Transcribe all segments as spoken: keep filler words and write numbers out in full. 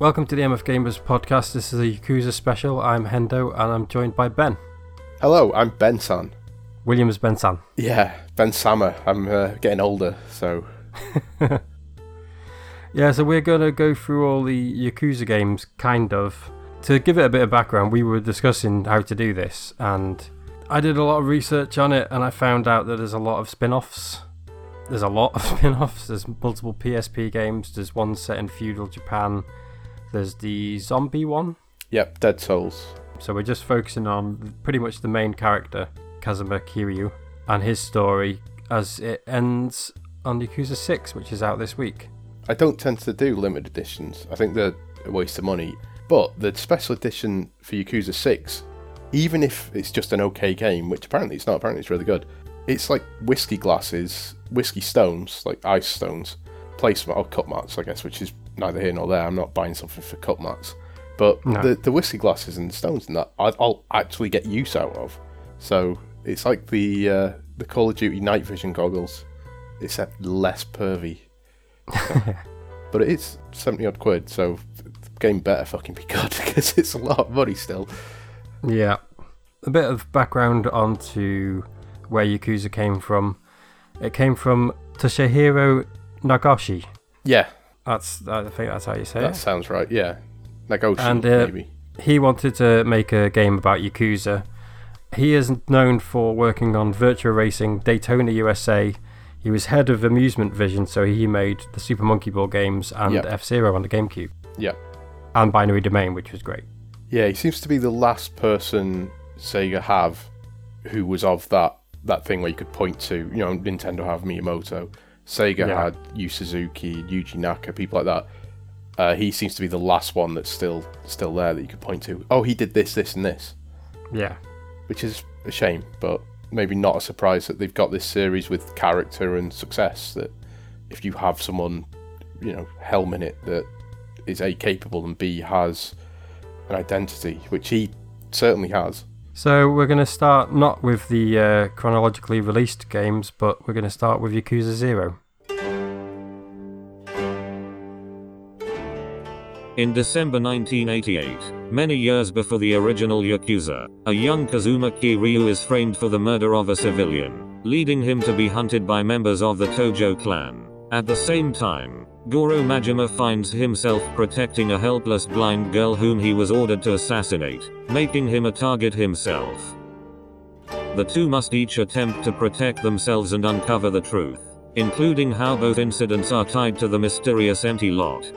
Welcome to the M F Gamers podcast. This is a Yakuza special. I'm Hendo and I'm joined by Ben. Hello, I'm Ben-san. Williams Ben-san. Yeah, Ben-sama. I'm uh, getting older, so... Yeah, so we're going to go through all the Yakuza games, kind of. To give it a bit of background, we were discussing how to do this, and I did a lot of research on it, and I found out that there's a lot of spin-offs. There's a lot of spin-offs. There's multiple P S P games. There's one set in feudal Japan. There's the zombie one. Yep, Dead Souls. So we're just focusing on pretty much the main character, Kazuma Kiryu, and his story as it ends on Yakuza six, which is out this week. I don't tend to do limited editions. I think they're a waste of money. But the special edition for Yakuza six, even if it's just an okay game, which apparently it's not, apparently it's really good, it's like whiskey glasses, whiskey stones, like ice stones, place or cup marks, I guess, which is neither here nor there. I'm not buying something for cup marks, but no. the the whiskey glasses and stones and that I'll, I'll actually get use out of. So it's like the uh, the Call of Duty night vision goggles, except less pervy. So, but it is seventy odd quid, so the game better fucking be good because it's a lot of money still. Yeah, a bit of background onto where Yakuza came from. It came from Toshihiro Nagashi. Yeah. That's I think that's how you say that it. That sounds right, yeah. Nagashi, and, uh, maybe. He wanted to make a game about Yakuza. He is known for working on Virtua Racing, Daytona U S A. He was head of Amusement Vision, so he made the Super Monkey Ball games and yep. F-Zero on the GameCube. Yeah. And Binary Domain, which was great. Yeah, he seems to be the last person Sega have who was of that, that thing where you could point to, you know, Nintendo have Miyamoto. Sega yeah. had Yu Suzuki, Yuji Naka, people like that. Uh, he seems to be the last one that's still still there that you could point to. Oh, he did this, this, and this. Yeah. Which is a shame, but maybe not a surprise that they've got this series with character and success, that if you have someone, you know, helming it that is A, capable, and B, has an identity, which he certainly has. So we're going to start not with the uh, chronologically released games, but we're going to start with Yakuza Zero. In December nineteen eighty-eight, many years before the original Yakuza, a young Kazuma Kiryu is framed for the murder of a civilian, leading him to be hunted by members of the Tojo clan. At the same time, Goro Majima finds himself protecting a helpless blind girl whom he was ordered to assassinate, making him a target himself. The two must each attempt to protect themselves and uncover the truth, including how both incidents are tied to the mysterious empty lot.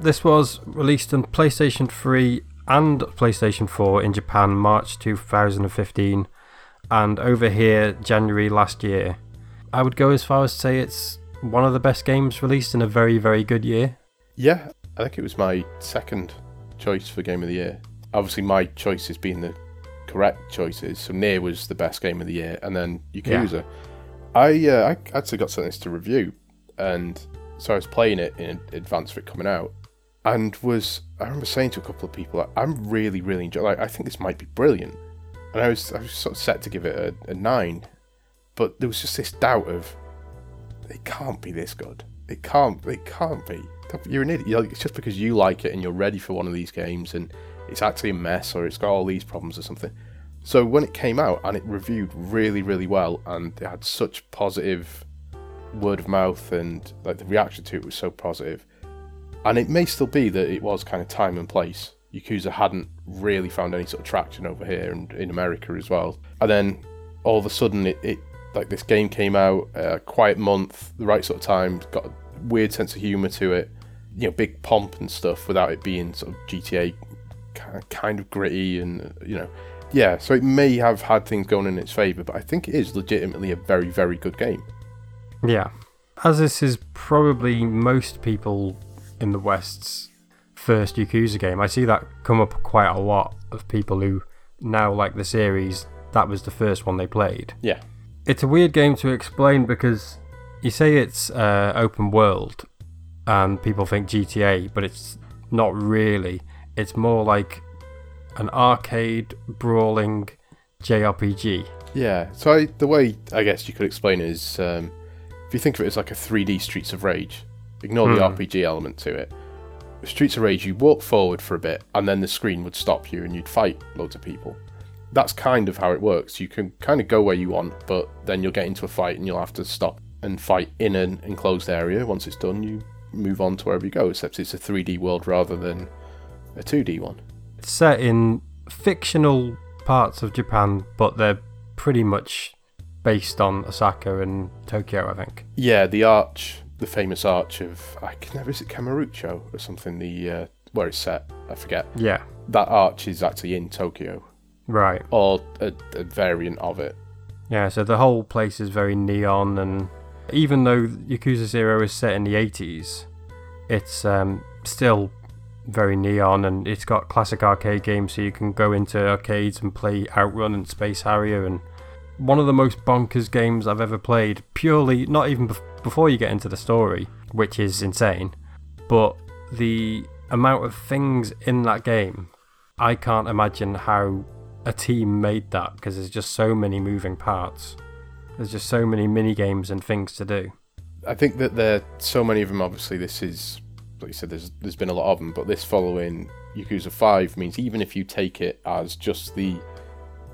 This was released on PlayStation three and PlayStation four in Japan, March two thousand fifteen. And over here, January last year. I would go as far as to say it's one of the best games released in a very, very good year. Yeah, I think it was my second choice for Game of the Year. Obviously, my choices being the correct choices, so Nier was the best Game of the Year, and then Yakuza. Yeah. I, uh, I actually got something to review, and so I was playing it in advance for it coming out, and was I remember saying to a couple of people, like, I'm really, really enjoying like, I think this might be brilliant. And I was I was sort of set to give it a, a nine, but there was just this doubt of, it can't be this good. It can't. It can't be. You're an idiot. It's just because you like it and you're ready for one of these games, and it's actually a mess, or it's got all these problems or something. So when it came out, and it reviewed really, really well, and it had such positive word of mouth, and like the reaction to it was so positive. And it may still be that it was kind of time and place. Yakuza hadn't really found any sort of traction over here and in America as well. And then all of a sudden, it, it like this game came out, a uh, quiet month, the right sort of time, got a weird sense of humour to it, you know, big pomp and stuff without it being sort of G T A kind of gritty and, you know. Yeah, so it may have had things going in its favour, but I think it is legitimately a very, very good game. Yeah. As this is probably most people in the West's first Yakuza game, I see that come up quite a lot of people who now like the series, that was the first one they played. Yeah. It's a weird game to explain because you say it's uh, open world and people think G T A, but it's not really. It's more like an arcade brawling J R P G. Yeah, so I, the way I guess you could explain it is, um, if you think of it as like a three D Streets of Rage, ignore mm. the R P G element to it. With Streets of Rage, you walk forward for a bit, and then the screen would stop you, and you'd fight loads of people. That's kind of how it works. You can kind of go where you want, but then you'll get into a fight, and you'll have to stop and fight in an enclosed area. Once it's done, you move on to wherever you go, except it's a three D world rather than a two D one. Set in fictional parts of Japan, but they're pretty much based on Osaka and Tokyo, I think. Yeah, the arch, the famous arch of, I can never, is it Kamurocho or something, the uh, where it's set, I forget. Yeah. That arch is actually in Tokyo. Right. Or a, a variant of it. Yeah, so the whole place is very neon, and even though Yakuza Zero is set in the eighties, it's um, still very neon, and it's got classic arcade games, so you can go into arcades and play Outrun and Space Harrier, and one of the most bonkers games I've ever played, purely, not even be- before you get into the story, which is insane, but the amount of things in that game, I can't imagine how a team made that, because there's just so many moving parts. There's just so many mini-games and things to do. I think that there so many of them, obviously this is, like you said, there's there's been a lot of them, but this following Yakuza five means even if you take it as just the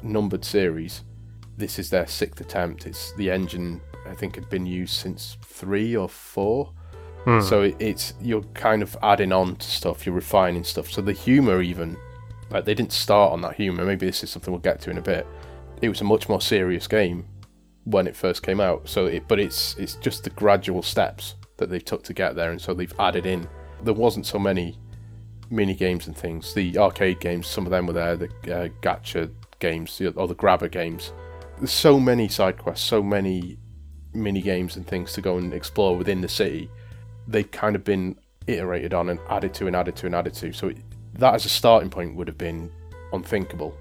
numbered series, this is their sixth attempt. It's the engine, I think, had been used since three or four. Hmm. So it, it's you're kind of adding on to stuff, you're refining stuff. So the humour even, like they didn't start on that humour. Maybe this is something we'll get to in a bit. It was a much more serious game when it first came out. So, it, but it's it's just the gradual steps that they took to get there, and so they've added in. There wasn't so many mini games and things. The arcade games, some of them were there. The uh, gacha games, or the grabber games. There's so many side quests, so many mini games and things to go and explore within the city. They've kind of been iterated on and added to and added to and added to. So it, that as a starting point would have been unthinkable.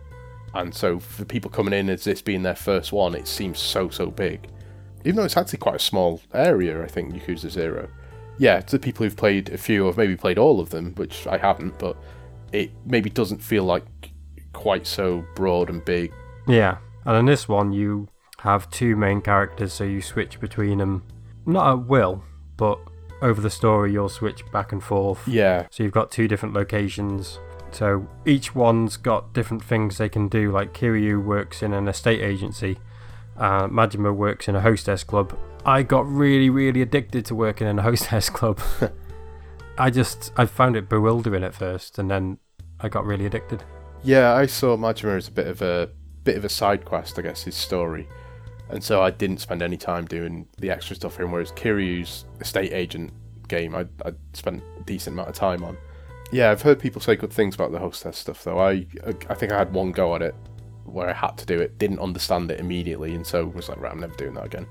And so for people coming in as this being their first one, it seems so so big. Even though it's actually quite a small area, I think, Yakuza Zero. Yeah, to the people who've played a few, I've maybe played all of them, which I haven't, but it maybe doesn't feel like quite so broad and big. Yeah, and in this one, you have two main characters, so you switch between them, not at will, but over the story, you'll switch back and forth. Yeah. So you've got two different locations. So each one's got different things they can do, like Kiryu works in an estate agency. Uh, Majima works in a hostess club. I got really, really addicted to working in a hostess club. I just, I found it bewildering at first, and then I got really addicted. Yeah, I saw Majima as a bit of a bit of a side quest, I guess, his story, and so I didn't spend any time doing the extra stuff for him. Whereas Kiryu's estate agent game, I, I spent a decent amount of time on. Yeah, I've heard people say good things about the hostess stuff, though. I, I think I had one go at it, where I had to do it, didn't understand it immediately, and so was like, right, I'm never doing that again,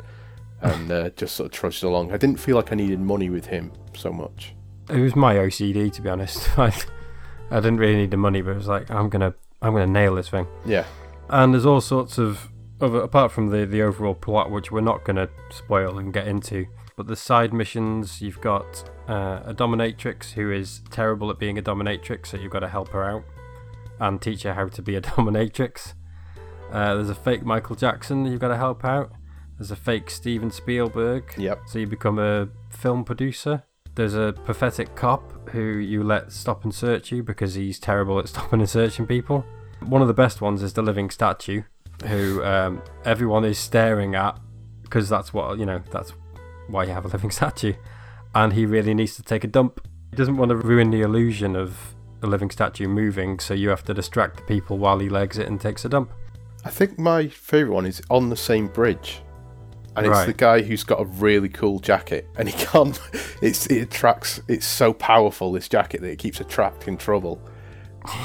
and uh, just sort of trudged along. I didn't feel like I needed money with him so much. It was my O C D, to be honest. I, I didn't really need the money, but it was like, I'm gonna, I'm gonna nail this thing. Yeah. And there's all sorts of other, apart from the the overall plot, which we're not gonna spoil and get into, but the side missions. You've got uh, a dominatrix who is terrible at being a dominatrix, so you've got to help her out and teach her how to be a dominatrix. Uh, there's a fake Michael Jackson that you've got to help out. There's a fake Steven Spielberg. Yep. So you become a film producer. There's a pathetic cop who you let stop and search you because he's terrible at stopping and searching people. one of the best ones is the living statue, who um, everyone is staring at, because that's what, you know, that's why you have a living statue. And he really needs to take a dump. He doesn't want to ruin the illusion of a living statue moving, so you have to distract the people while he legs it and takes a dump. I think my favourite one is on the same bridge. And right. It's the guy who's got a really cool jacket, and he can't. It's it attracts. It's so powerful, this jacket, that it keeps attracting in trouble.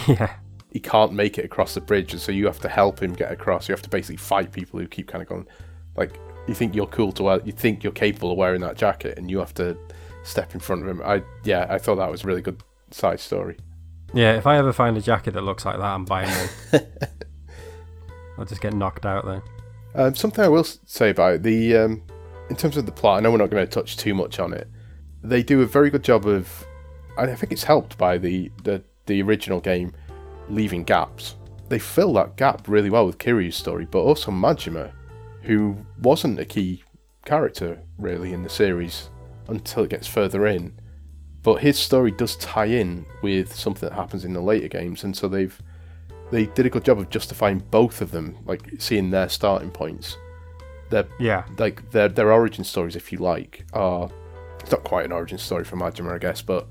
Yeah. He can't make it across the bridge, and so you have to help him get across. You have to basically fight people who keep kind of going, like, you think you're cool to wear, you think you're capable of wearing that jacket, and you have to step in front of him. I yeah, I thought that was a really good side story. Yeah, if I ever find a jacket that looks like that, I'm buying one. I'll just get knocked out there. Um, something I will say about it, the um, in terms of the plot, I know we're not going to touch too much on it. They do a very good job of, and I think it's helped by the, the, the original game, leaving gaps. They fill that gap really well with Kiryu's story, but also Majima, who wasn't a key character, really, in the series until it gets further in. But his story does tie in with something that happens in the later games, and so they've They did a good job of justifying both of them, like seeing their starting points. Their, yeah. Like their their origin stories, if you like, are. It's not quite an origin story for Majima, I guess, but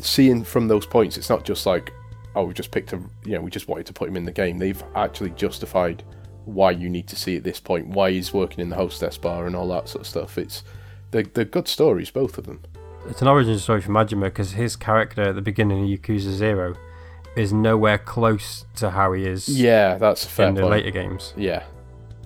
seeing from those points, it's not just like, oh, we just picked a, you know, we just wanted to put him in the game. They've actually justified why you need to see at this point, why he's working in the hostess bar and all that sort of stuff. It's they're, they're good stories, both of them. It's an origin story for Majima because his character at the beginning of Yakuza Zero is nowhere close to how he is yeah, that's a fair in the point. Later games. Yeah.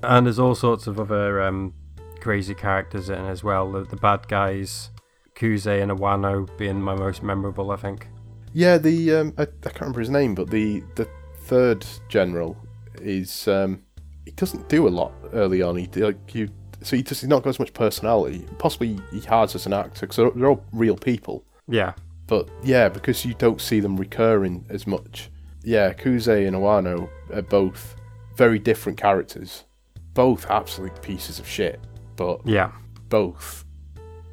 And there's all sorts of other um, crazy characters in as well. The, the bad guys, Kuze and Iwano being my most memorable, I think. Yeah, the um, I, I can't remember his name, but the, the third general is... Um, he doesn't do a lot early on. He like you, So he does, he's not got as much personality. Possibly he has as an actor, because they're, they're all real people. Yeah. But yeah, because you don't see them recurring as much. Yeah, Kuze and Iwano are both very different characters. Both absolute pieces of shit. But yeah, both,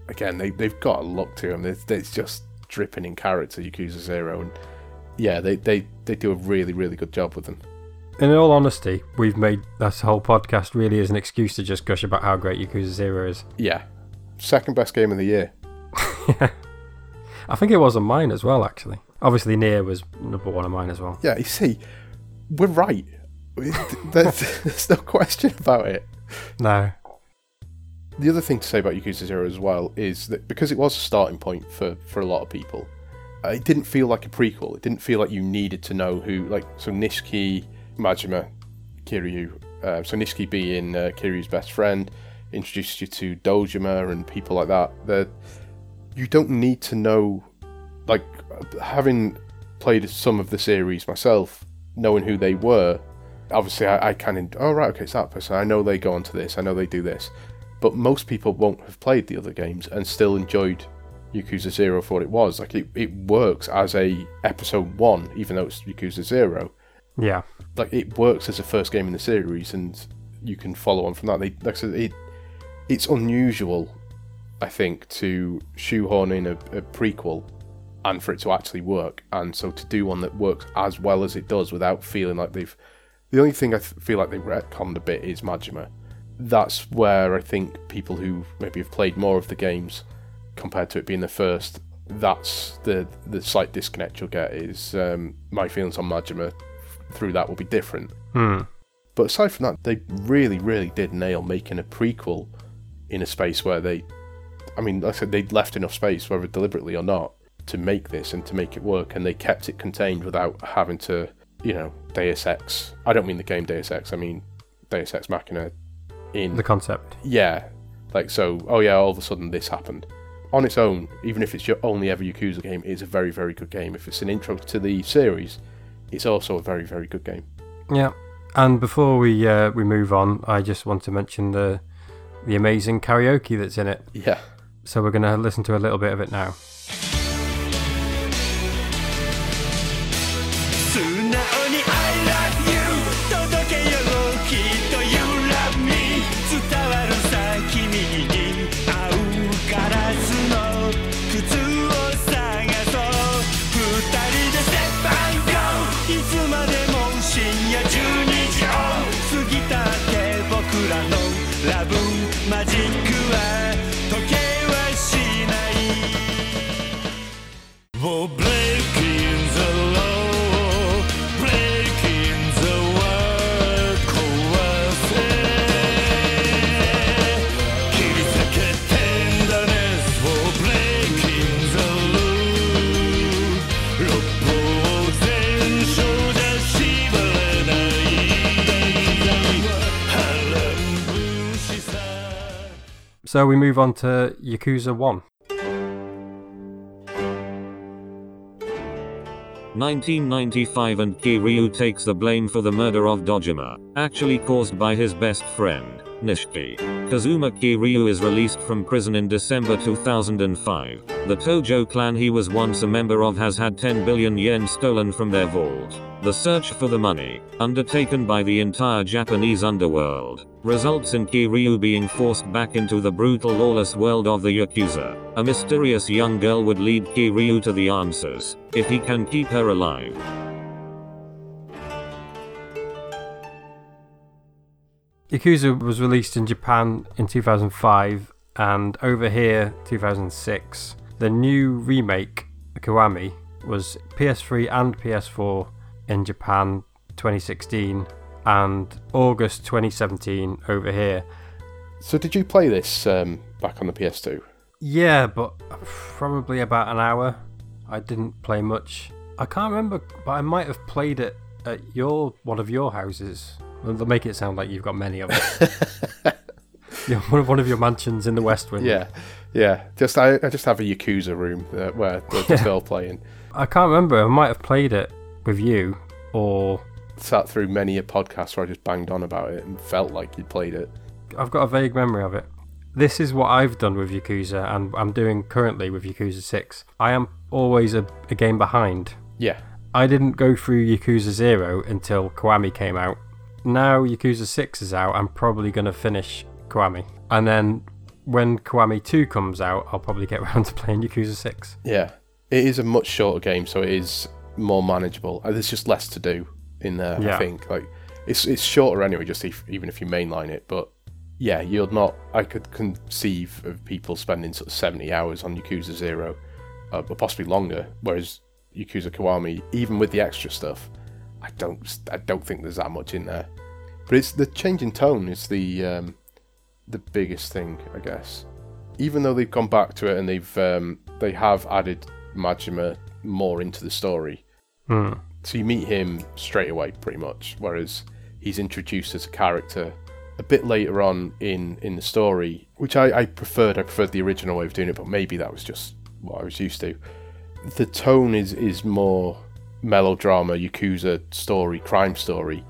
again, they, they've got a look to them. It's, it's just dripping in character, Yakuza Zero. And yeah, they, they, they do a really, really good job with them. In all honesty, we've made this whole podcast really as an excuse to just gush about how great Yakuza Zero is. Yeah. Second best game of the year. Yeah. I think it was on mine as well, actually. Obviously, Nier was number one on mine as well. Yeah, you see, we're right. There's, there's no question about it. No. The other thing to say about Yakuza Zero as well is that because it was a starting point for, for a lot of people, it didn't feel like a prequel. It didn't feel like you needed to know who... like So Nishiki, Majima, Kiryu... Uh, so Nishiki being uh, Kiryu's best friend, introduced you to Dojima and people like that. They're... You don't need to know, like, having played some of the series myself, knowing who they were, obviously I, I kind of, oh right, okay, it's that person, I know they go on to this, I know they do this. But most people won't have played the other games and still enjoyed Yakuza Zero for what it was. Like, it, it works as a episode one, even though it's Yakuza Zero. Yeah. Like, it works as a first game in the series, and you can follow on from that. They, like I said, it, it's unusual, I think, to shoehorn in a, a prequel and for it to actually work, and so to do one that works as well as it does without feeling like they've... The only thing I th- feel like they've retconned a bit is Majima. That's where I think people who maybe have played more of the games compared to it being the first, that's the the slight disconnect you'll get, is um, my feelings on Majima through that will be different. Hmm. But aside from that, they really, really did nail making a prequel in a space where they... I mean, like I said, they'd left enough space, whether deliberately or not, to make this and to make it work, and they kept it contained without having to, you know, Deus Ex. I don't mean the game Deus Ex, I mean Deus Ex Machina in... the concept. Yeah. Like, so, oh yeah, all of a sudden this happened. On its own, even if it's your only ever Yakuza game, it's a very, very good game. If it's an intro to the series, it's also a very, very good game. Yeah. And before we uh, we move on, I just want to mention the the amazing karaoke that's in it. Yeah. So we're going to listen to a little bit of it now. So we move on to Yakuza one. nineteen ninety-five, and Kiryu takes the blame for the murder of Dojima, actually caused by his best friend, Nishiki. Kazuma Kiryu is released from prison in December two thousand five. The Tojo clan he was once a member of has had ten billion yen stolen from their vault. The search for the money, undertaken by the entire Japanese underworld, results in Kiryu being forced back into the brutal lawless world of the Yakuza. A mysterious young girl would lead Kiryu to the answers, if he can keep her alive. Yakuza was released in Japan in two thousand five, and over here, two thousand six. The new remake, Kiwami, was P S three and P S four in Japan twenty sixteen, and August twenty seventeen over here. So did you play this um, back on the P S two? Yeah, but probably about an hour. I didn't play much. I can't remember, but I might have played it at your one of your houses. They'll make it sound like you've got many of it. Yeah, one of your mansions in the West Wind. Yeah, yeah. Just I, I just have a Yakuza room uh, where they're yeah. still playing. I can't remember. I might have played it with you, or sat through many a podcast where I just banged on about it and felt like you'd played it. I've got a vague memory of it. This is what I've done with Yakuza, and I'm doing currently with Yakuza six. I am always a, a game behind. Yeah. I didn't go through Yakuza zero until Kiwami came out. Now Yakuza six is out, I'm probably going to finish Kiwami. And then when Kiwami two comes out, I'll probably get around to playing Yakuza six. Yeah. It is a much shorter game, so it is more manageable. There's just less to do in there, yeah. I think. Like it's it's shorter anyway, just if, even if you mainline it. But yeah, you're not... I could conceive of people spending sort of seventy hours on Yakuza zero, uh, or possibly longer, whereas Yakuza Kiwami, even with the extra stuff, I don't I don't think there's that much in there. But it's the change in tone is the um, the biggest thing, I guess. Even though they've gone back to it and they've um, they have added Majima more into the story. Mm. So you meet him straight away, pretty much, whereas he's introduced as a character a bit later on in, in the story, which I, I preferred. I preferred the original way of doing it, but maybe that was just what I was used to. The tone is, is more... melodrama, Yakuza story, crime story,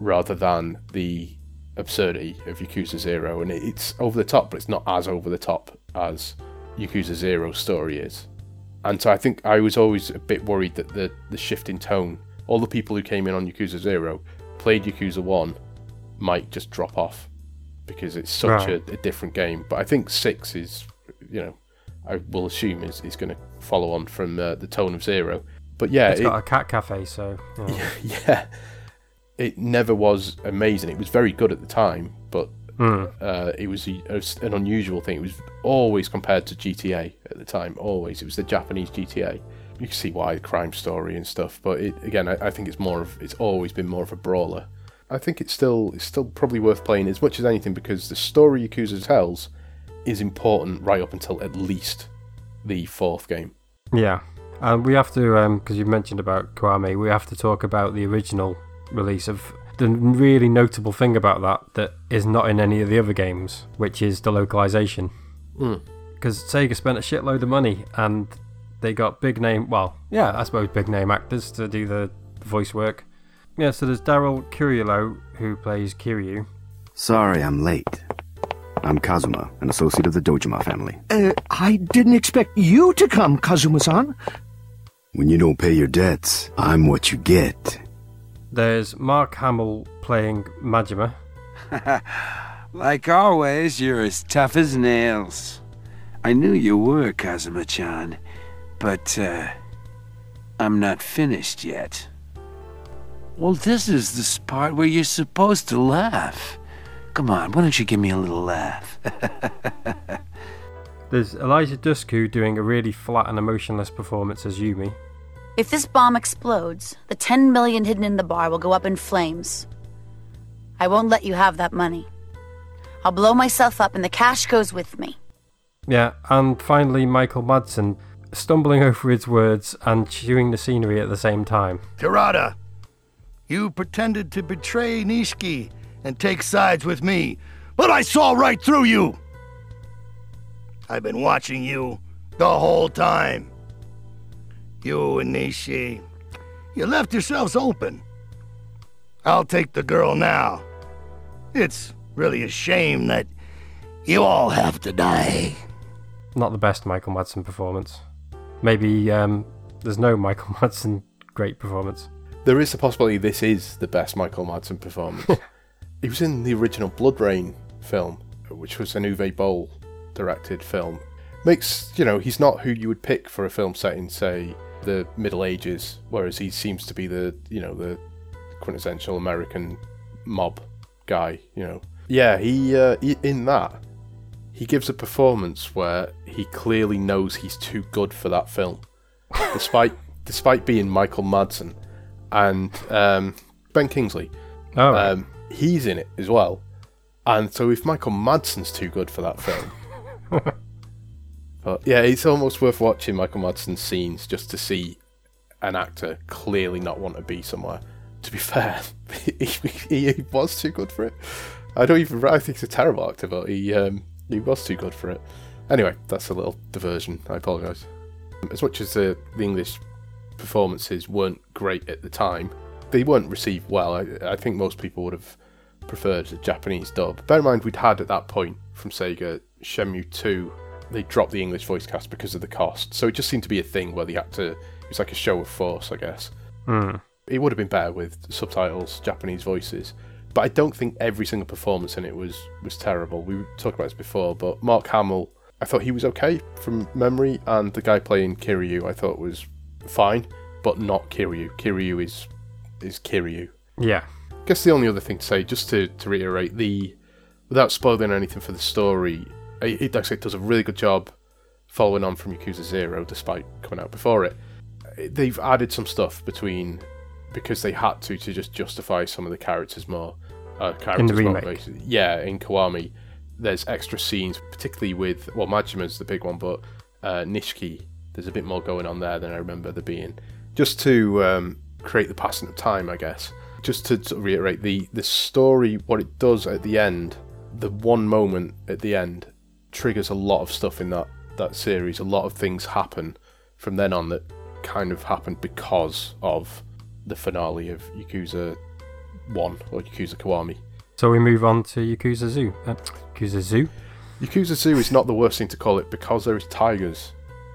rather than the absurdity of Yakuza Zero. And it's over the top, but it's not as over the top as Yakuza Zero's story is. And so I think I was always a bit worried that the, the shift in tone, all the people who came in on Yakuza Zero, played Yakuza one, might just drop off because it's such right. a, a different game. But I think six is, you know, I will assume is, is going to follow on from uh, the tone of Zero. But yeah, it's got it, a cat cafe, so yeah. yeah, it never was amazing. It was very good at the time, but mm. uh, it was a, an unusual thing. It was always compared to G T A at the time. Always, it was the Japanese G T A. You can see why, the crime story and stuff. But it, again, I, I think it's more of it's always been more of a brawler. I think it's still it's still probably worth playing as much as anything because the story Yakuza tells is important right up until at least the fourth game. Yeah. And we have to, because um, you mentioned about Kiwami, we have to talk about the original release of the really notable thing about that that is not in any of the other games, which is the localization. Because mm. Sega spent a shitload of money and they got big name, well, yeah, I suppose big name actors to do the voice work. Yeah, so there's Daryl Curiello, who plays Kiryu. Sorry, I'm late. I'm Kazuma, an associate of the Dojima family. Uh, I didn't expect you to come, Kazuma-san. When you don't pay your debts, I'm what you get. There's Mark Hamill playing Majima. Like always, you're as tough as nails. I knew you were, Kazuma-chan, but uh, I'm not finished yet. Well, this is the part where you're supposed to laugh. Come on, why don't you give me a little laugh? There's Elijah Dushku doing a really flat and emotionless performance as Yumi. If this bomb explodes, the ten million hidden in the bar will go up in flames. I won't let you have that money. I'll blow myself up and the cash goes with me. Yeah, and finally Michael Madsen, stumbling over his words and chewing the scenery at the same time. Tirada, you pretended to betray Nishiki and take sides with me, but I saw right through you! I've been watching you the whole time. You and Nishi, you left yourselves open. I'll take the girl now. It's really a shame that you all have to die. Not the best Michael Madsen performance. Maybe um, there's no Michael Madsen great performance. There is a possibility this is the best Michael Madsen performance. He was in the original Blood Rain film, which was an Uwe Boll directed film. Makes, you know, he's not who you would pick for a film set in, say, the Middle Ages, whereas he seems to be the, you know, the quintessential American mob guy, you know. Yeah, he, uh, he in that, he gives a performance where he clearly knows he's too good for that film, despite despite being Michael Madsen. And um, Ben Kingsley, oh. um, he's in it as well. And so if Michael Madsen's too good for that film... but yeah, it's almost worth watching Michael Madsen's scenes just to see an actor clearly not want to be somewhere. To be fair, he, he, he was too good for it. I don't even... I think he's a terrible actor, but he, um, he was too good for it. Anyway, that's a little diversion. I apologise. As much as the, the English... performances weren't great at the time, they weren't received well. I, I think most people would have preferred a Japanese dub. Bear in mind, we'd had at that point from Sega Shenmue two, they dropped the English voice cast because of the cost, so it just seemed to be a thing where the actor, it was like a show of force, I guess. Mm. It would have been better with subtitles, Japanese voices, but I don't think every single performance in it was was terrible. We talked about this before, but Mark Hamill, I thought he was okay from memory, and the guy playing Kiryu I thought was fine, but not Kiryu. Kiryu is is Kiryu. Yeah. I guess the only other thing to say, just to, to reiterate, the without spoiling anything for the story, it, it actually does a really good job following on from Yakuza Zero, despite coming out before it. They've added some stuff between, because they had to, to just justify some of the characters more. Uh, characters in the remake. More, basically. Yeah, in Kiwami, there's extra scenes, particularly with, well, Majima's the big one, but uh, Nishiki. There's a bit more going on there than I remember there being. Just to um, create the passing of time, I guess. Just to sort of reiterate, the, the story, what it does at the end, the one moment at the end, triggers a lot of stuff in that, that series. A lot of things happen from then on that kind of happened because of the finale of Yakuza one, or Yakuza Kiwami. So we move on to Yakuza Zoo. Uh, Yakuza Zoo? Yakuza Zoo is not the worst thing to call it, because there is tigers.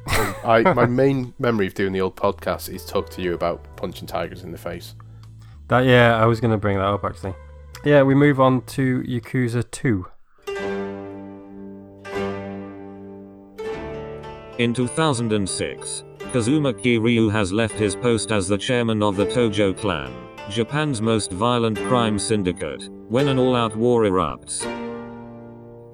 I, my main memory of doing the old podcast is talk to you about punching tigers in the face. That, yeah, I was going to bring that up actually. Yeah, we move on to Yakuza two. In two thousand six, Kazuma Kiryu has left his post as the chairman of the Tojo clan, Japan's most violent crime syndicate, when an all-out war erupts.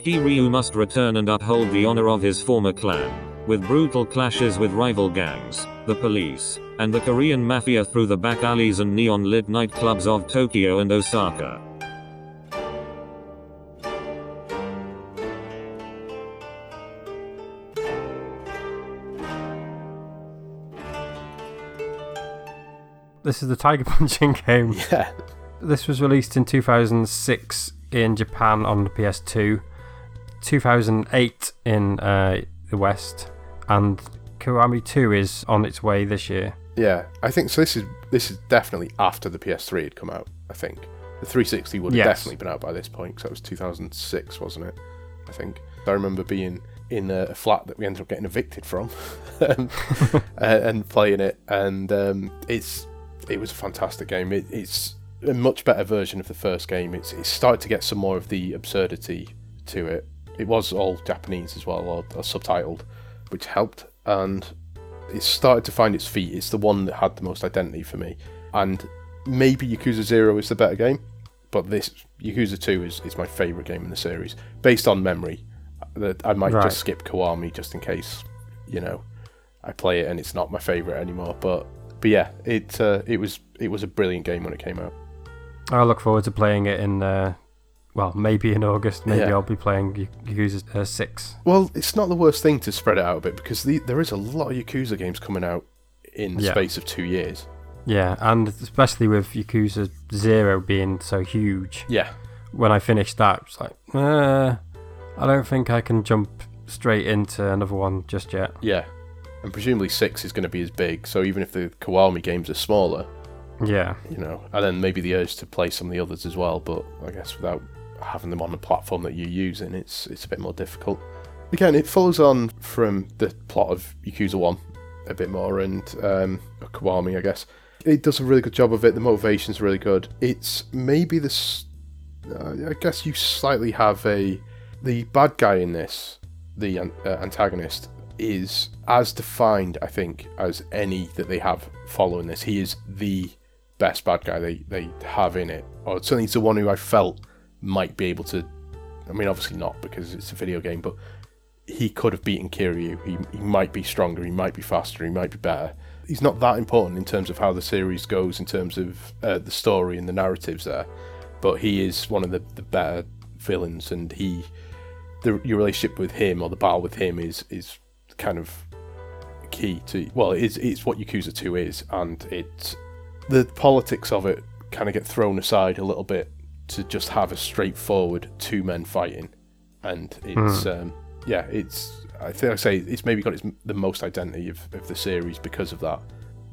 Kiryu must return and uphold the honor of his former clan, with brutal clashes with rival gangs, the police, and the Korean mafia through the back alleys and neon-lit nightclubs of Tokyo and Osaka. This is the tiger punching game. Yeah. This was released in two thousand six in Japan on the P S two, two thousand eight in uh, the West, and Kiwami two is on its way this year. Yeah, I think so. This is this is definitely after the P S three had come out, I think. The three sixty would have yes. definitely been out by this point, because that was two thousand six, wasn't it? I think. I remember being in a flat that we ended up getting evicted from and, and playing it, and um, it's it was a fantastic game. It, it's a much better version of the first game. It's It started to get some more of the absurdity to it. It was all Japanese as well, or, or subtitled, which helped, and it started to find its feet. It's the one that had the most identity for me, and maybe Yakuza Zero is the better game, but this Yakuza two is, is my favourite game in the series, based on memory. I might right. just skip Kiwami just in case, you know, I play it and it's not my favourite anymore, but but yeah, it uh, it was it was a brilliant game when it came out. I look forward to playing it in... Uh... Well, maybe in August, maybe yeah. I'll be playing Yakuza uh, six. Well, it's not the worst thing to spread it out a bit, because the, there is a lot of Yakuza games coming out in the yeah. space of two years. Yeah, and especially with Yakuza Zero being so huge. Yeah. When I finished that, it's like, uh, I don't think I can jump straight into another one just yet. Yeah. And presumably six is going to be as big, so even if the Kiwami games are smaller, yeah, you know, and then maybe the urge to play some of the others as well, but I guess without having them on the platform that you're using, it's it's a bit more difficult. Again, it follows on from the plot of Yakuza one a bit more, and um, Kiwami, I guess. It does a really good job of it, the motivation's really good. It's maybe this... Uh, I guess you slightly have a... The bad guy in this, the uh, antagonist, is as defined, I think, as any that they have following this. He is the best bad guy they, they have in it. Or certainly it's the one who I felt might be able to... I mean, obviously not, because it's a video game, but he could have beaten Kiryu. He, he might be stronger, he might be faster, he might be better. He's not that important in terms of how the series goes, in terms of uh, the story and the narratives there, but he is one of the, the better villains, and he... The, your relationship with him, or the battle with him, is is kind of key to... Well, it's, it's what Yakuza two is, and it, the politics of it kind of get thrown aside a little bit to just have a straightforward two men fighting. And it's... Mm. Um, yeah, it's... I think I say it's maybe got its, the most identity of, of the series because of that.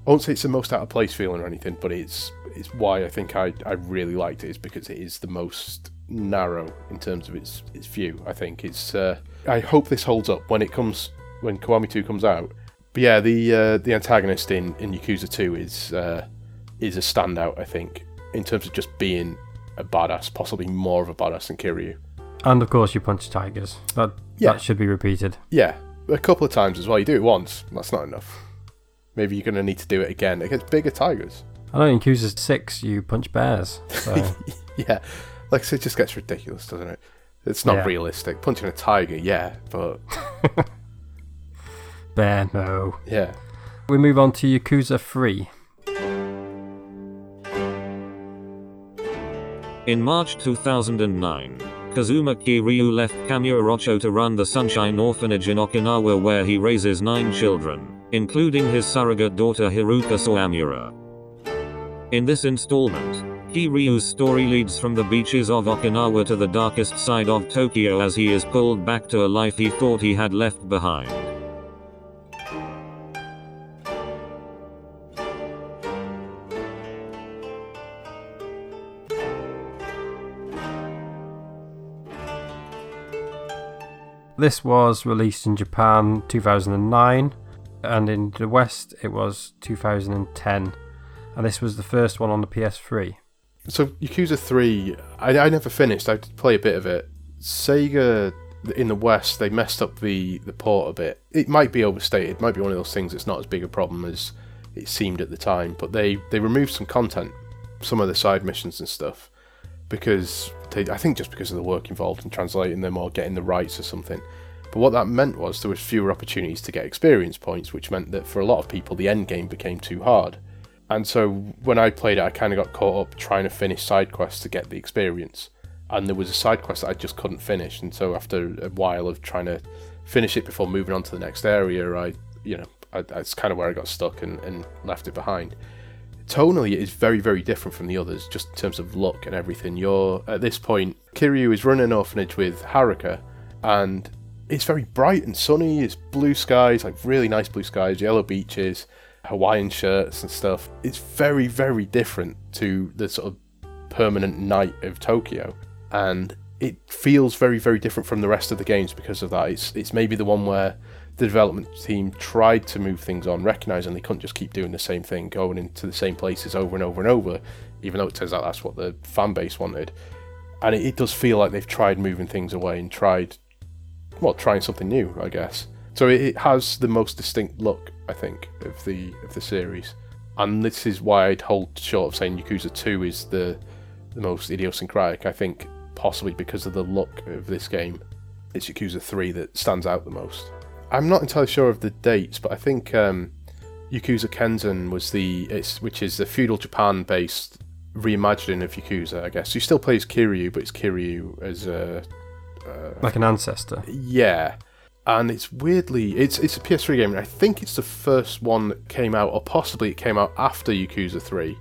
I won't say it's the most out of place feeling or anything, but it's it's why I think I, I really liked it, is because it is the most narrow in terms of its its view. I think it's... Uh, I hope this holds up when it comes when Kiwami two comes out. But yeah, the uh, the antagonist in, in Yakuza two is uh, is a standout, I think, in terms of just being a badass, possibly more of a badass than Kiryu. And of course, you punch tigers. That yeah. that should be repeated. Yeah, a couple of times as well. You do it once, that's not enough. Maybe you're going to need to do it again against bigger tigers. I know in Yakuza six, you punch bears. So. Yeah, like I said, it just gets ridiculous, doesn't it? It's not yeah. realistic. Punching a tiger, yeah, but... Bear, no. Yeah. We move on to Yakuza three. In March two thousand nine... Kazuma Kiryu left Kamurocho to run the Sunshine Orphanage in Okinawa, where he raises nine children, including his surrogate daughter Haruka Sawamura. In this installment, Kiryu's story leads from the beaches of Okinawa to the darkest side of Tokyo as he is pulled back to a life he thought he had left behind. This was released in Japan two thousand nine, and in the West it was two thousand ten, and this was the first one on the P S three. So Yakuza three, I, I never finished, I did play a bit of it. Sega in the West, they messed up the, the port a bit. It might be overstated, it might be one of those things that's not as big a problem as it seemed at the time, but they, they removed some content, some of the side missions and stuff, because... I think just because of the work involved in translating them or getting the rights or something. But what that meant was there was fewer opportunities to get experience points, which meant that for a lot of people the end game became too hard. And so when I played it, I kind of got caught up trying to finish side quests to get the experience. And there was a side quest that I just couldn't finish, and so after a while of trying to finish it before moving on to the next area, I, you know, I, that's kind of where I got stuck and, and left it behind. Tonally, it is very, very different from the others, just in terms of look and everything. You're, at this point, Kiryu is running an orphanage with Haruka, and it's very bright and sunny. It's blue skies, like really nice blue skies, yellow beaches, Hawaiian shirts and stuff. It's very, very different to the sort of permanent night of Tokyo, and it feels very, very different from the rest of the games because of that. It's, it's maybe the one where the development team tried to move things on, recognising they couldn't just keep doing the same thing, going into the same places over and over and over, even though it turns out that's what the fan base wanted. And it, it does feel like they've tried moving things away and tried, well, trying something new, I guess. So it, it has the most distinct look, I think, of the of the series. And this is why I'd hold short of saying Yakuza two is the the most idiosyncratic, I think, possibly because of the look of this game. It's Yakuza three that stands out the most. I'm not entirely sure of the dates, but I think um, Yakuza Kenzan was the, it's, which is the feudal Japan-based reimagining of Yakuza, I guess. So you still play as Kiryu, but it's Kiryu as a... Uh, like an ancestor. Yeah. And it's weirdly, it's it's a P S three game, and I think it's the first one that came out, or possibly it came out after Yakuza three,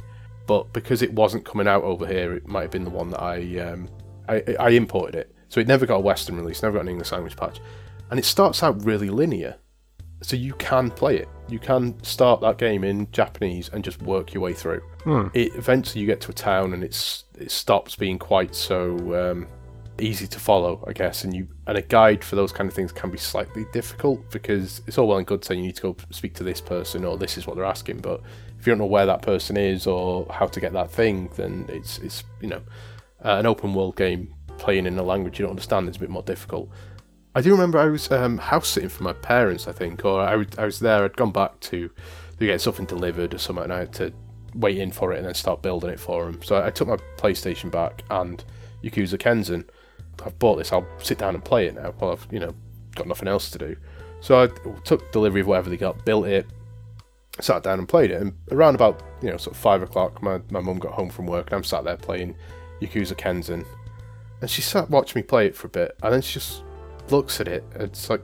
but because it wasn't coming out over here, it might have been the one that I, um, I, I imported it. So it never got a Western release, never got an English language patch. And it starts out really linear, so you can play it. You can start that game in Japanese and just work your way through. Hmm. It eventually you get to a town and it's it stops being quite so um, easy to follow, I guess. And you and a guide for those kind of things can be slightly difficult, because it's all well and good saying you need to go speak to this person or this is what they're asking, but if you don't know where that person is or how to get that thing, then it's it's you know uh, an open world game playing in a language you don't understand is a bit more difficult. I do remember I was um, house sitting for my parents, I think, or I, I was there. I'd gone back to, to get something delivered or something, and I had to wait in for it and then start building it for them. So I, I took my PlayStation back and Yakuza Kenzan. I've bought this. I'll sit down and play it now. Well, I've you know got nothing else to do. So I took delivery of whatever they got, built it, sat down and played it. And around about you know sort of five o'clock, my my mum got home from work and I'm sat there playing Yakuza Kenzan, and she sat watched me play it for a bit, and then she just looks at it and it's like,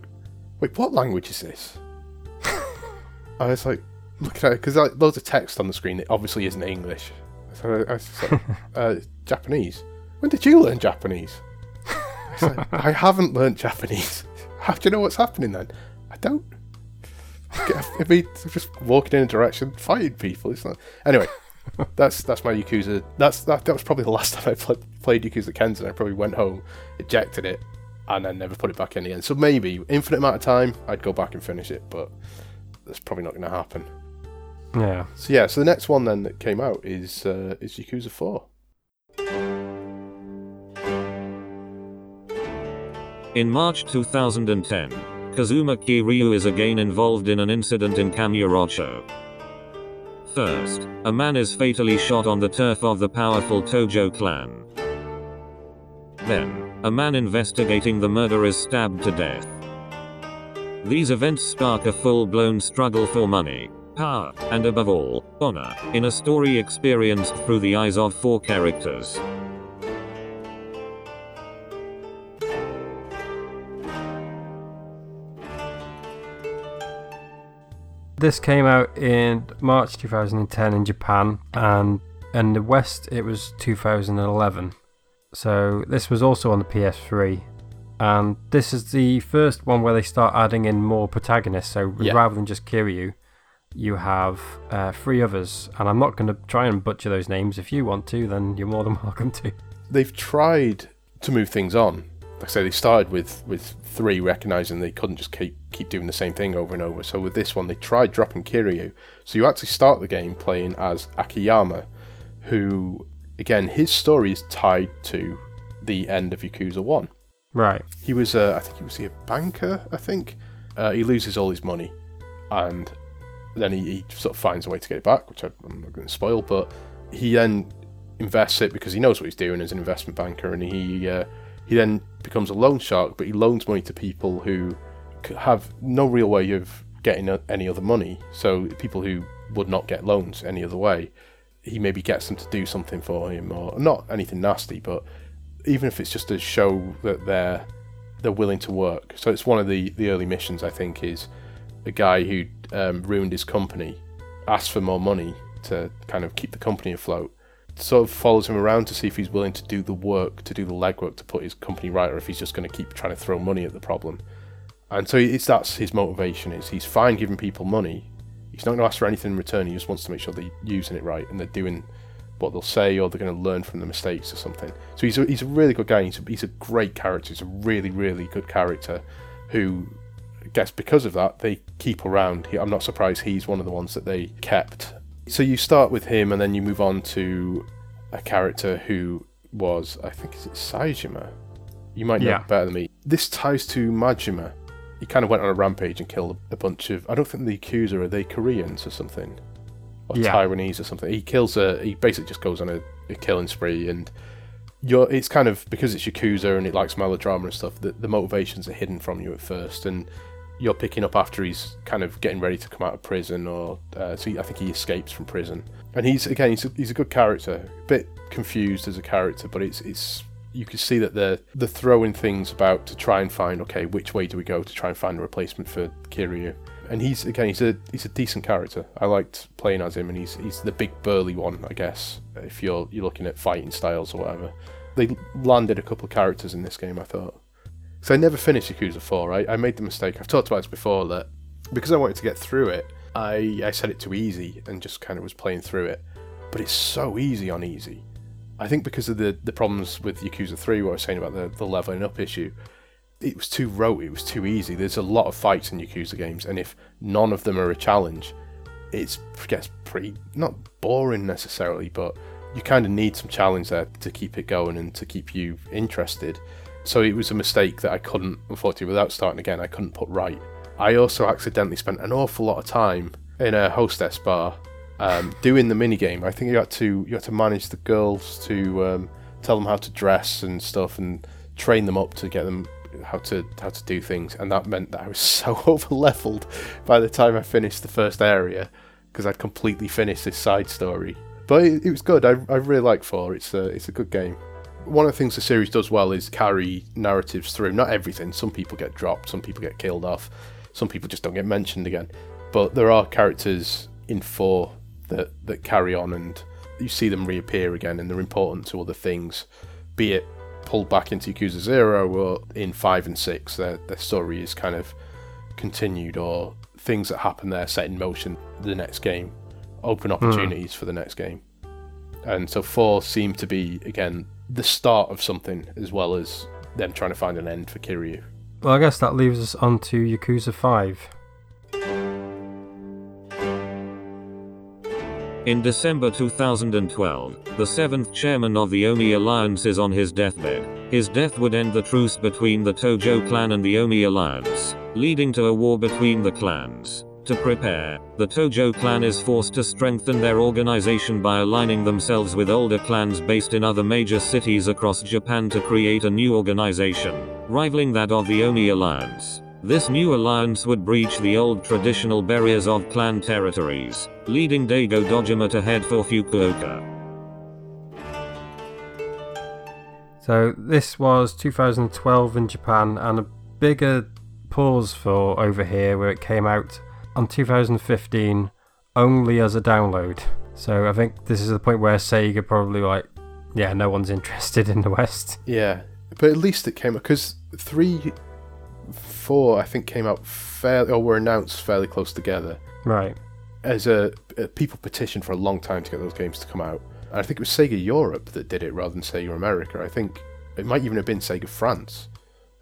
wait, what language is this? I was like, look at it, because like, loads of text on the screen that obviously isn't English. So I, I was just like, uh, Japanese. When did you learn Japanese? I was like, I haven't learned Japanese. How do you know what's happening then? I don't. I mean, just walking in a direction, fighting people. It's not. Anyway, that's that's my Yakuza. That's that. That was probably the last time I pl- played Yakuza Kenzan. I probably went home, ejected it, and then never put it back in again. So maybe, infinite amount of time, I'd go back and finish it, but that's probably not going to happen. Yeah. So yeah, so the next one then that came out is uh, is Yakuza four. In March two thousand ten, Kazuma Kiryu is again involved in an incident in Kamurocho. First, a man is fatally shot on the turf of the powerful Tojo clan. Then, a man investigating the murder is stabbed to death. These events spark a full-blown struggle for money, power, and above all, honor, in a story experienced through the eyes of four characters. This came out in March two thousand ten in Japan, and in the West it was two thousand eleven. So this was also on the P S three, and this is the first one where they start adding in more protagonists. So yeah. Rather than just Kiryu, you have uh, three others, and I'm not going to try and butcher those names. If you want to, then you're more than welcome to. They've tried to move things on. Like I say, they started with, with three, recognising they couldn't just keep, keep doing the same thing over and over. So with this one, they tried dropping Kiryu. So you actually start the game playing as Akiyama, who... Again, his story is tied to the end of Yakuza one. Right. He was, a, I think he was a banker, I think. Uh, he loses all his money, and then he, he sort of finds a way to get it back, which I'm not going to spoil, but he then invests it because he knows what he's doing as an investment banker, and he uh, he then becomes a loan shark, but he loans money to people who have no real way of getting any other money, so people who would not get loans any other way. He maybe gets them to do something for him, or not anything nasty, but even if it's just to show that they're they're willing to work. So it's one of the, the early missions, I think, is a guy who um, ruined his company, asked for more money to kind of keep the company afloat, sort of follows him around to see if he's willing to do the work, to do the legwork to put his company right, or if he's just going to keep trying to throw money at the problem. And so it's that's his motivation, is he's fine giving people money. He's not going to ask for anything in return. He just wants to make sure they're using it right and they're doing what they'll say, or they're going to learn from the mistakes or something. So he's a, he's a really good guy. He's a, he's a great character. He's a really, really good character who, I guess because of that, they keep around. He, I'm not surprised he's one of the ones that they kept. So you start with him, and then you move on to a character who was, I think, is it Saejima? You might know yeah. better than me. This ties to Majima. He kind of went on a rampage and killed a bunch of... I don't think the Yakuza, are they Koreans or something? Or yeah. Taiwanese or something. He kills a... He basically just goes on a, a killing spree, and you're, it's kind of... Because it's Yakuza and it likes melodrama and stuff, the, the motivations are hidden from you at first, and you're picking up after he's kind of getting ready to come out of prison, or... Uh, so he, I think he escapes from prison. And he's, again, he's a, he's a good character. A bit confused as a character, but it's... it's you can see that they're, they're throwing things about to try and find, okay, which way do we go to try and find a replacement for Kiryu? And he's, again, he's a he's a decent character. I liked playing as him, and he's he's the big burly one, I guess, if you're you're looking at fighting styles or whatever. They landed a couple of characters in this game, I thought. Because I never finished Yakuza four. I, I made the mistake, I've talked about this before, that because I wanted to get through it, I, I set it to easy and just kind of was playing through it. But it's so easy on easy. I think because of the, the problems with Yakuza three, what I was saying about the, the leveling up issue, it was too rote, it was too easy. There's a lot of fights in Yakuza games, and if none of them are a challenge, it's, it gets pretty, not boring necessarily, but you kind of need some challenge there to keep it going and to keep you interested. So it was a mistake that I couldn't, unfortunately, without starting again, I couldn't put right. I also accidentally spent an awful lot of time in a hostess bar um, doing the minigame. I think you had to you had to manage the girls to um, tell them how to dress and stuff and train them up to get them how to how to do things. And that meant that I was so over-leveled by the time I finished the first area because I'd completely finished this side story. But it, it was good. I, I really like four. It's a, it's a good game. One of the things the series does well is carry narratives through. Not everything. Some people get dropped. Some people get killed off. Some people just don't get mentioned again. But there are characters in four that, that carry on, and you see them reappear again, and they're important to other things. Be it pulled back into Yakuza Zero or in five and six, their, their story is kind of continued, or things that happen there set in motion the next game. Open opportunities mm. for the next game. And so four seemed to be, again, the start of something, as well as them trying to find an end for Kiryu. Well, I guess that leaves us on to Yakuza five. In December two thousand twelve, the seventh chairman of the Omi Alliance is on his deathbed. His death would end the truce between the Tojo clan and the Omi Alliance, leading to a war between the clans. To prepare, the Tojo clan is forced to strengthen their organization by aligning themselves with older clans based in other major cities across Japan to create a new organization, rivaling that of the Omi Alliance. This new alliance would breach the old traditional barriers of clan territories, leading Daigo Dojima to head for Fukuoka. So this was two thousand twelve in Japan, and a bigger pause for over here where it came out on two thousand fifteen, only as a download. So I think this is the point where Sega probably like, yeah, no one's interested in the West. Yeah, but at least it came out, because three, four, I think, came out fairly, or were announced fairly close together. Right. As a, a people petitioned for a long time to get those games to come out. And I think it was Sega Europe that did it rather than Sega America. I think it might even have been Sega France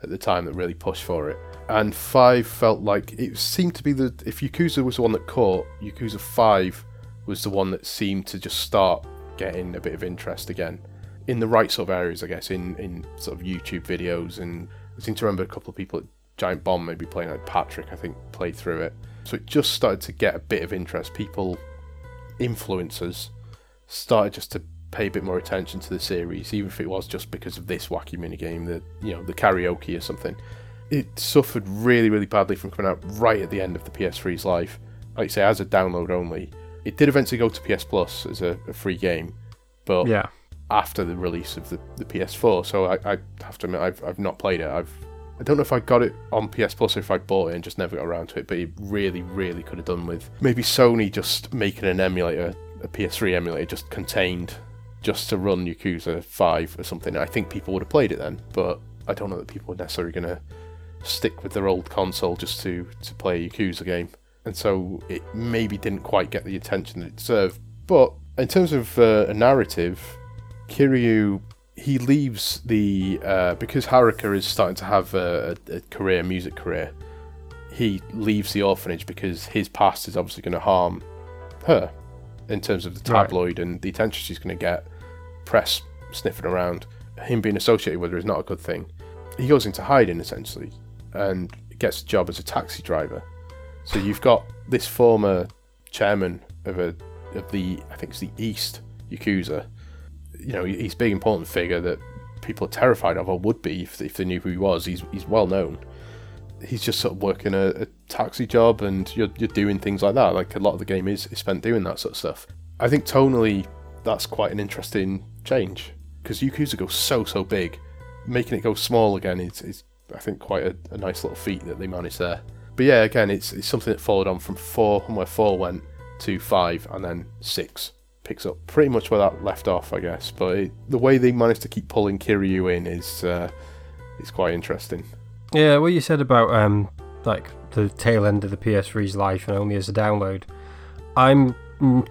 at the time that really pushed for it. And five felt like, it seemed to be the, if Yakuza was the one that caught, Yakuza five was the one that seemed to just start getting a bit of interest again. In the right sort of areas, I guess, in, in sort of YouTube videos, and I seem to remember a couple of people at Giant Bomb maybe playing, like Patrick, I think, played through it. So it just started to get a bit of interest. People, influencers, started just to pay a bit more attention to the series, even if it was just because of this wacky minigame, the, you know, the karaoke or something. It suffered really, really badly from coming out right at the end of the P S three's life. Like I say, as a download only. It did eventually go to P S Plus as a, a free game, but yeah, after the release of the, the P S four. So I, I have to admit, I've, I've not played it. I've, I don't know if I got it on P S Plus or if I bought it and just never got around to it, but it really, really could have done with maybe Sony just making an emulator, a P S three emulator, just contained just to run Yakuza five or something. I think people would have played it then, but I don't know that people were necessarily going to stick with their old console just to, to play a Yakuza game. And so it maybe didn't quite get the attention that it deserved. But in terms of uh, a narrative, Kiryu, he leaves the... Uh, because Haruka is starting to have a, a career, music career, he leaves the orphanage because his past is obviously going to harm her in terms of the tabloid, right, and the attention she's going to get, press sniffing around. Him being associated with her is not a good thing. He goes into hiding, essentially, and gets a job as a taxi driver. So you've got this former chairman of a of the, I think it's the East Yakuza. You know, he's a big, important figure that people are terrified of, or would be if, if they knew who he was. He's he's well known. He's just sort of working a, a taxi job, and you're you're doing things like that. Like, a lot of the game is, is spent doing that sort of stuff. I think tonally, that's quite an interesting change, because Yakuza goes so, so big. Making it go small again is, is I think, quite a, a nice little feat that they managed there. But yeah, again, it's it's something that followed on from four, and where four went to five, and then six picks up pretty much where that left off, I guess. But it, the way they managed to keep pulling Kiryu in is uh, is quite interesting. Yeah, what you said about um, like the tail end of the P S three's life and only as a download. I'm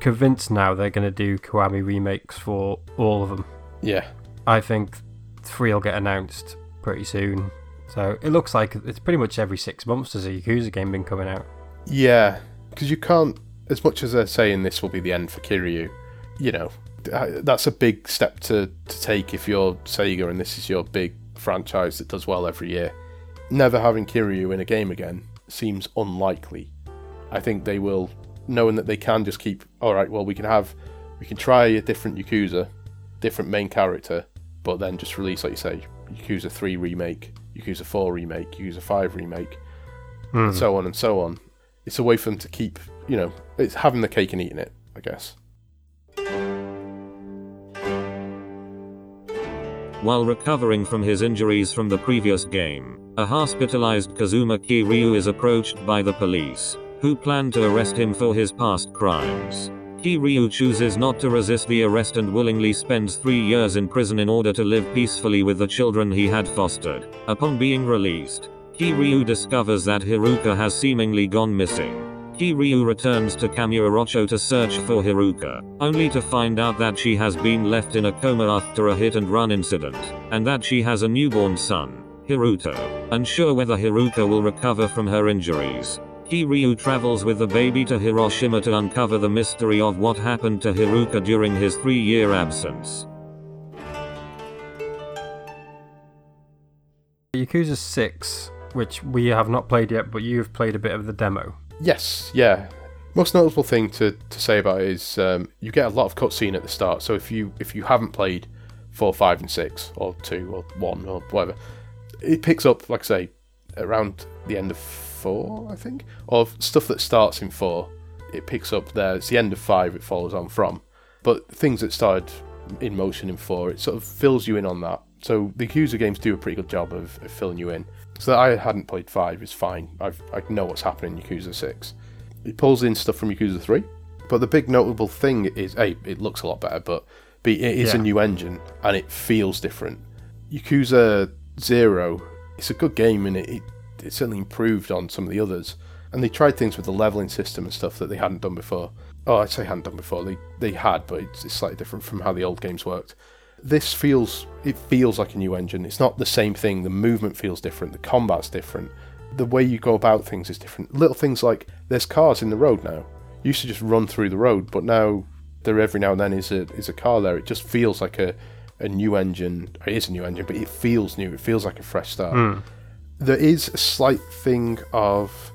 convinced now they're going to do Kiwami remakes for all of them. Yeah. I think three will get announced pretty soon. So it looks like it's pretty much every six months has a Yakuza game been coming out. Yeah, because you can't, as much as they're saying this will be the end for Kiryu, you know, that's a big step to, to take if you're Sega and this is your big franchise that does well every year. Never having Kiryu in a game again seems unlikely. I think they will, knowing that they can just keep, alright, well we can have, we can try a different Yakuza, different main character, but then just release, like you say, Yakuza three remake, Yakuza four remake, Yakuza five remake, mm. and so on and so on. It's a way for them to keep, you know, it's having the cake and eating it, I guess. While recovering from his injuries from the previous game, a hospitalized Kazuma Kiryu is approached by the police, who plan to arrest him for his past crimes. Kiryu chooses not to resist the arrest and willingly spends three years in prison in order to live peacefully with the children he had fostered. Upon being released, Kiryu discovers that Haruka has seemingly gone missing. Kiryu returns to Kamurocho to search for Haruka, only to find out that she has been left in a coma after a hit-and-run incident, and that she has a newborn son, Hiruto. Unsure whether Haruka will recover from her injuries, Kiryu travels with the baby to Hiroshima to uncover the mystery of what happened to Haruka during his three-year absence. Yakuza six, which we have not played yet, but you've played a bit of the demo. Yes, yeah. Most notable thing to, to say about it is um, you get a lot of cutscene at the start, so if you if you haven't played four, five and six, or two, or one, or whatever, it picks up, like I say, around the end of four, I think, or stuff that starts in four, it picks up there. It's the end of five it follows on from, but things that started in motion in four, it sort of fills you in on that. So the Yakuza games do a pretty good job of, of filling you in. So that I hadn't played five is fine. I've, I know what's happening in Yakuza six. It pulls in stuff from Yakuza three, but the big notable thing is, A, it looks a lot better, but B, it is yeah. a new engine, and it feels different. Yakuza Zero, it's a good game, and it, it, it certainly improved on some of the others, and they tried things with the leveling system and stuff that they hadn't done before. Oh, I'd say hadn't done before. They they had, but it's, it's slightly different from how the old games worked. This feels, it feels like a new engine. It's not the same thing. The movement feels different. The combat's different. The way you go about things is different. Little things like there's cars in the road now. You used to just run through the road, but now there every now and then is a is a car there. It just feels like a, a new engine. It is a new engine, but it feels new. It feels like a fresh start. Mm. There is a slight thing of,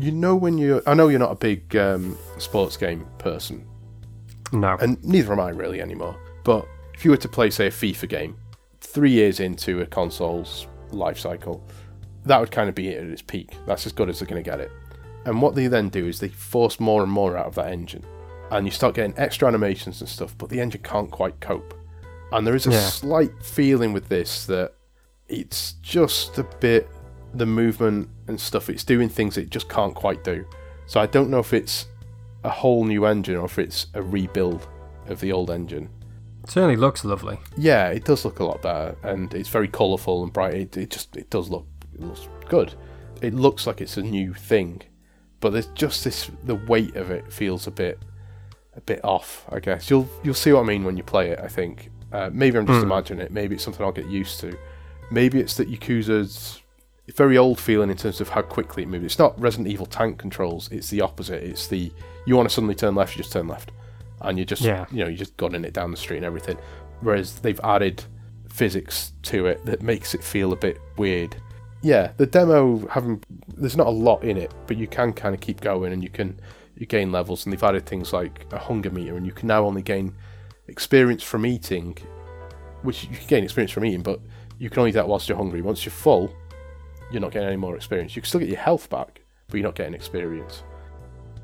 you know, when you're... I know you're not a big um, sports game person. No. And neither am I really anymore. But if you were to play, say, a FIFA game, three years into a console's life cycle, that would kind of be it at its peak. That's as good as they're going to get it. And what they then do is they force more and more out of that engine. And you start getting extra animations and stuff, but the engine can't quite cope. And there is a yeah. slight feeling with this that it's just a bit, the movement and stuff, it's doing things it just can't quite do. So I don't know if it's a whole new engine or if it's a rebuild of the old engine. It certainly looks lovely. Yeah, it does look a lot better, and it's very colourful and bright. It, it just it does look it looks good. It looks like it's a new thing, but there's just this the weight of it feels a bit a bit off. I guess you'll you'll see what I mean when you play it. I think uh, maybe I'm just mm. imagining it. Maybe it's something I'll get used to. Maybe it's that Yakuza's very old feeling in terms of how quickly it moves. It's not Resident Evil tank controls. It's the opposite. It's the you want to suddenly turn left, you just turn left. And you're just, yeah. you know, you're just gunning it down the street and everything. Whereas they've added physics to it that makes it feel a bit weird. Yeah, the demo, having there's not a lot in it, but you can kind of keep going and you can you gain levels. And they've added things like a hunger meter, and you can now only gain experience from eating, which you can gain experience from eating, but you can only do that whilst you're hungry. Once you're full, you're not getting any more experience. You can still get your health back, but you're not getting experience.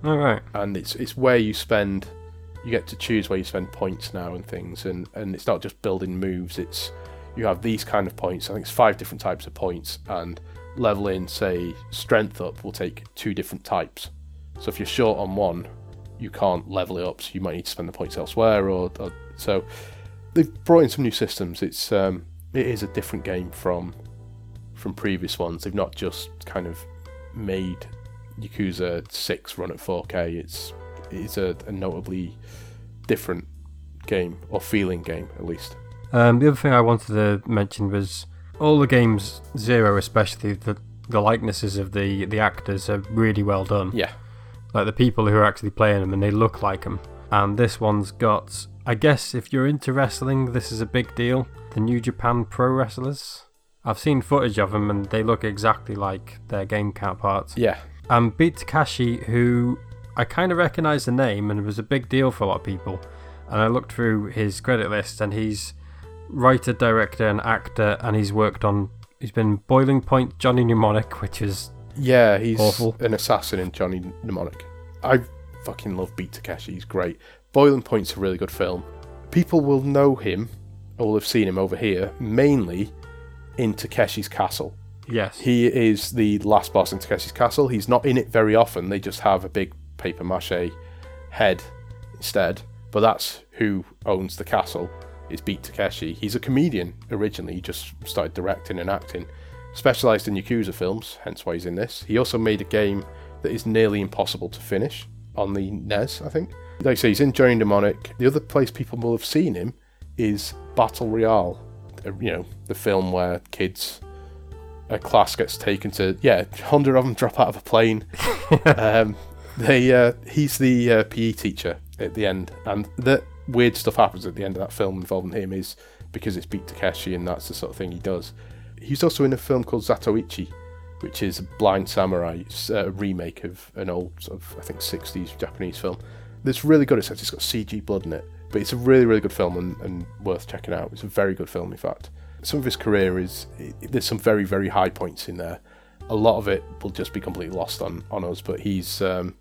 All right. And it's it's where you spend... You get to choose where you spend points now and things, and, and it's not just building moves, it's you have these kind of points. I think it's five different types of points, and leveling, say, strength up will take two different types. So if you're short on one, you can't level it up, so you might need to spend the points elsewhere. Or, or so they've brought in some new systems. It's um, it is a different game from from previous ones. They've not just kind of made Yakuza six run at four K. It's it's a, a notably different game, or feeling game at least. Um, the other thing I wanted to mention was all the games, Zero especially, the the likenesses of the the actors are really well done. Yeah, like the people who are actually playing them, and they look like them. And this one's got, I guess if you're into wrestling, this is a big deal, the New Japan Pro Wrestlers. I've seen footage of them and they look exactly like their game counterparts. Yeah. And Beat Takeshi, who I kind of recognised the name and it was a big deal for a lot of people. And I looked through his credit list and he's writer, director and actor, and he's worked on, he's been Boiling Point, Johnny Mnemonic, which is yeah, he's awful. An assassin in Johnny Mnemonic. I fucking love Beat Takeshi, he's great. Boiling Point's a really good film. People will know him, or will have seen him over here, mainly in Takeshi's Castle. Yes. He is the last boss in Takeshi's Castle. He's not in it very often, they just have a big papier-mâché head instead. But that's who owns the castle, is Beat Takeshi. He's a comedian originally, he just started directing and acting. Specialised in Yakuza films, hence why he's in this. He also made a game that is nearly impossible to finish on the N E S, I think. Like I say, he's in Johnny Mnemonic. The other place people will have seen him is Battle Royale. You know, the film where kids, a class gets taken to, yeah, a hundred of them drop out of a plane. um, they, uh, he's the uh, P E teacher at the end. And the weird stuff happens at the end of that film involving him is because it's Beat Takeshi and that's the sort of thing he does. He's also in a film called Zatoichi, which is a blind samurai. It's a remake of an old, sort of, I think, sixties Japanese film. It's really good, except it's got C G blood in it. But it's a really, really good film and, and worth checking out. It's a very good film, in fact. Some of his career is... It, there's some very, very high points in there. A lot of it will just be completely lost on, on us, but he's... Um,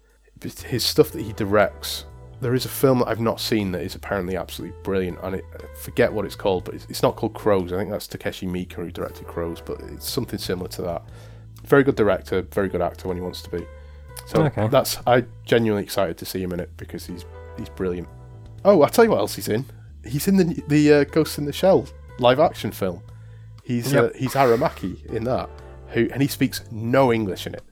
his stuff that he directs... There is a film that I've not seen that is apparently absolutely brilliant, and it, I forget what it's called, but it's, it's not called Crows. I think that's Takeshi Miike who directed Crows, but it's something similar to that. Very good director, very good actor when he wants to be. So okay. that's I'm genuinely excited to see him in it because he's he's brilliant. Oh, I'll tell you what else he's in. He's in the the uh, Ghost in the Shell live action film. He's yep. uh, he's Aramaki in that, who and he speaks no English in it.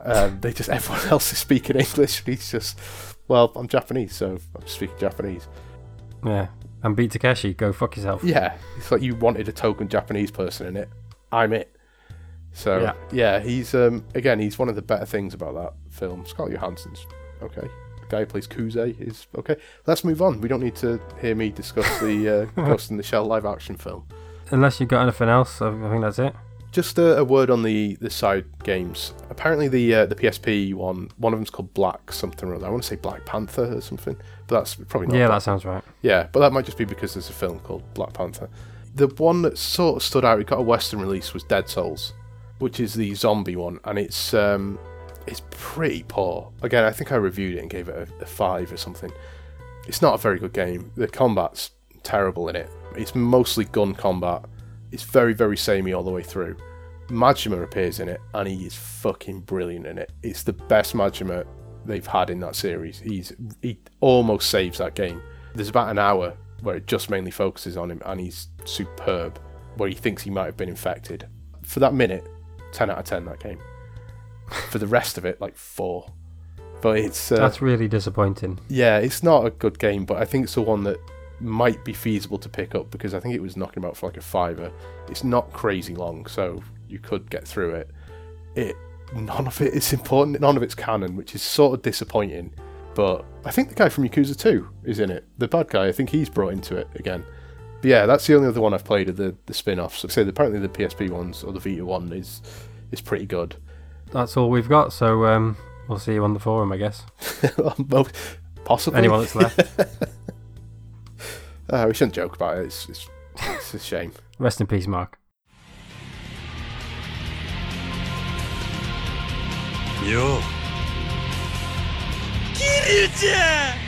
Um, they just everyone else is speaking English, and he's just well, I'm Japanese, so I'm speaking Japanese. Yeah, and Beat Takeshi, go fuck yourself. Yeah, it's like you wanted a token Japanese person in it. I'm it. So, yeah, yeah he's, um, again, he's one of the better things about that film. Scarlett Johansson's okay. The guy who plays Kuze is okay. Let's move on. We don't need to hear me discuss the uh, Ghost in the Shell live action film. Unless you've got anything else, I think that's it. Just a, a word on the, the side games. Apparently the uh, the P S P one, one of them's called Black something or other. I want to say Black Panther or something, but that's probably not. Yeah, Black. That sounds right. Yeah, but that might just be because there's a film called Black Panther. The one that sort of stood out, it got a Western release, was Dead Souls, which is the zombie one, and it's um, it's pretty poor. Again, I think I reviewed it and gave it a, a five or something. It's not a very good game. The combat's terrible in it. It's mostly gun combat. It's very, very samey all the way through. Majima appears in it, and he is fucking brilliant in it. It's the best Majima they've had in that series. He's He almost saves that game. There's about an hour where it just mainly focuses on him, and he's superb, where he thinks he might have been infected. For that minute... ten out of ten that game. For the rest of it, like four. But it's uh, that's really disappointing. Yeah, it's not a good game, but I think it's the one that might be feasible to pick up because I think it was knocking about for like a fiver. It's not crazy long, so you could get through it. It none of it is important. None of it's canon, which is sort of disappointing. But I think the guy from Yakuza two is in it. The bad guy. I think he's brought into it again. Yeah, that's the only other one I've played of the, the spin-offs. So, so apparently the P S P ones, or the Vita one, is is pretty good. That's all we've got, so um, we'll see you on the forum, I guess. Possibly. Anyone that's left. uh, we shouldn't joke about it. It's, it's, it's a shame. Rest in peace, Mark. Yo. Kiryu-chan!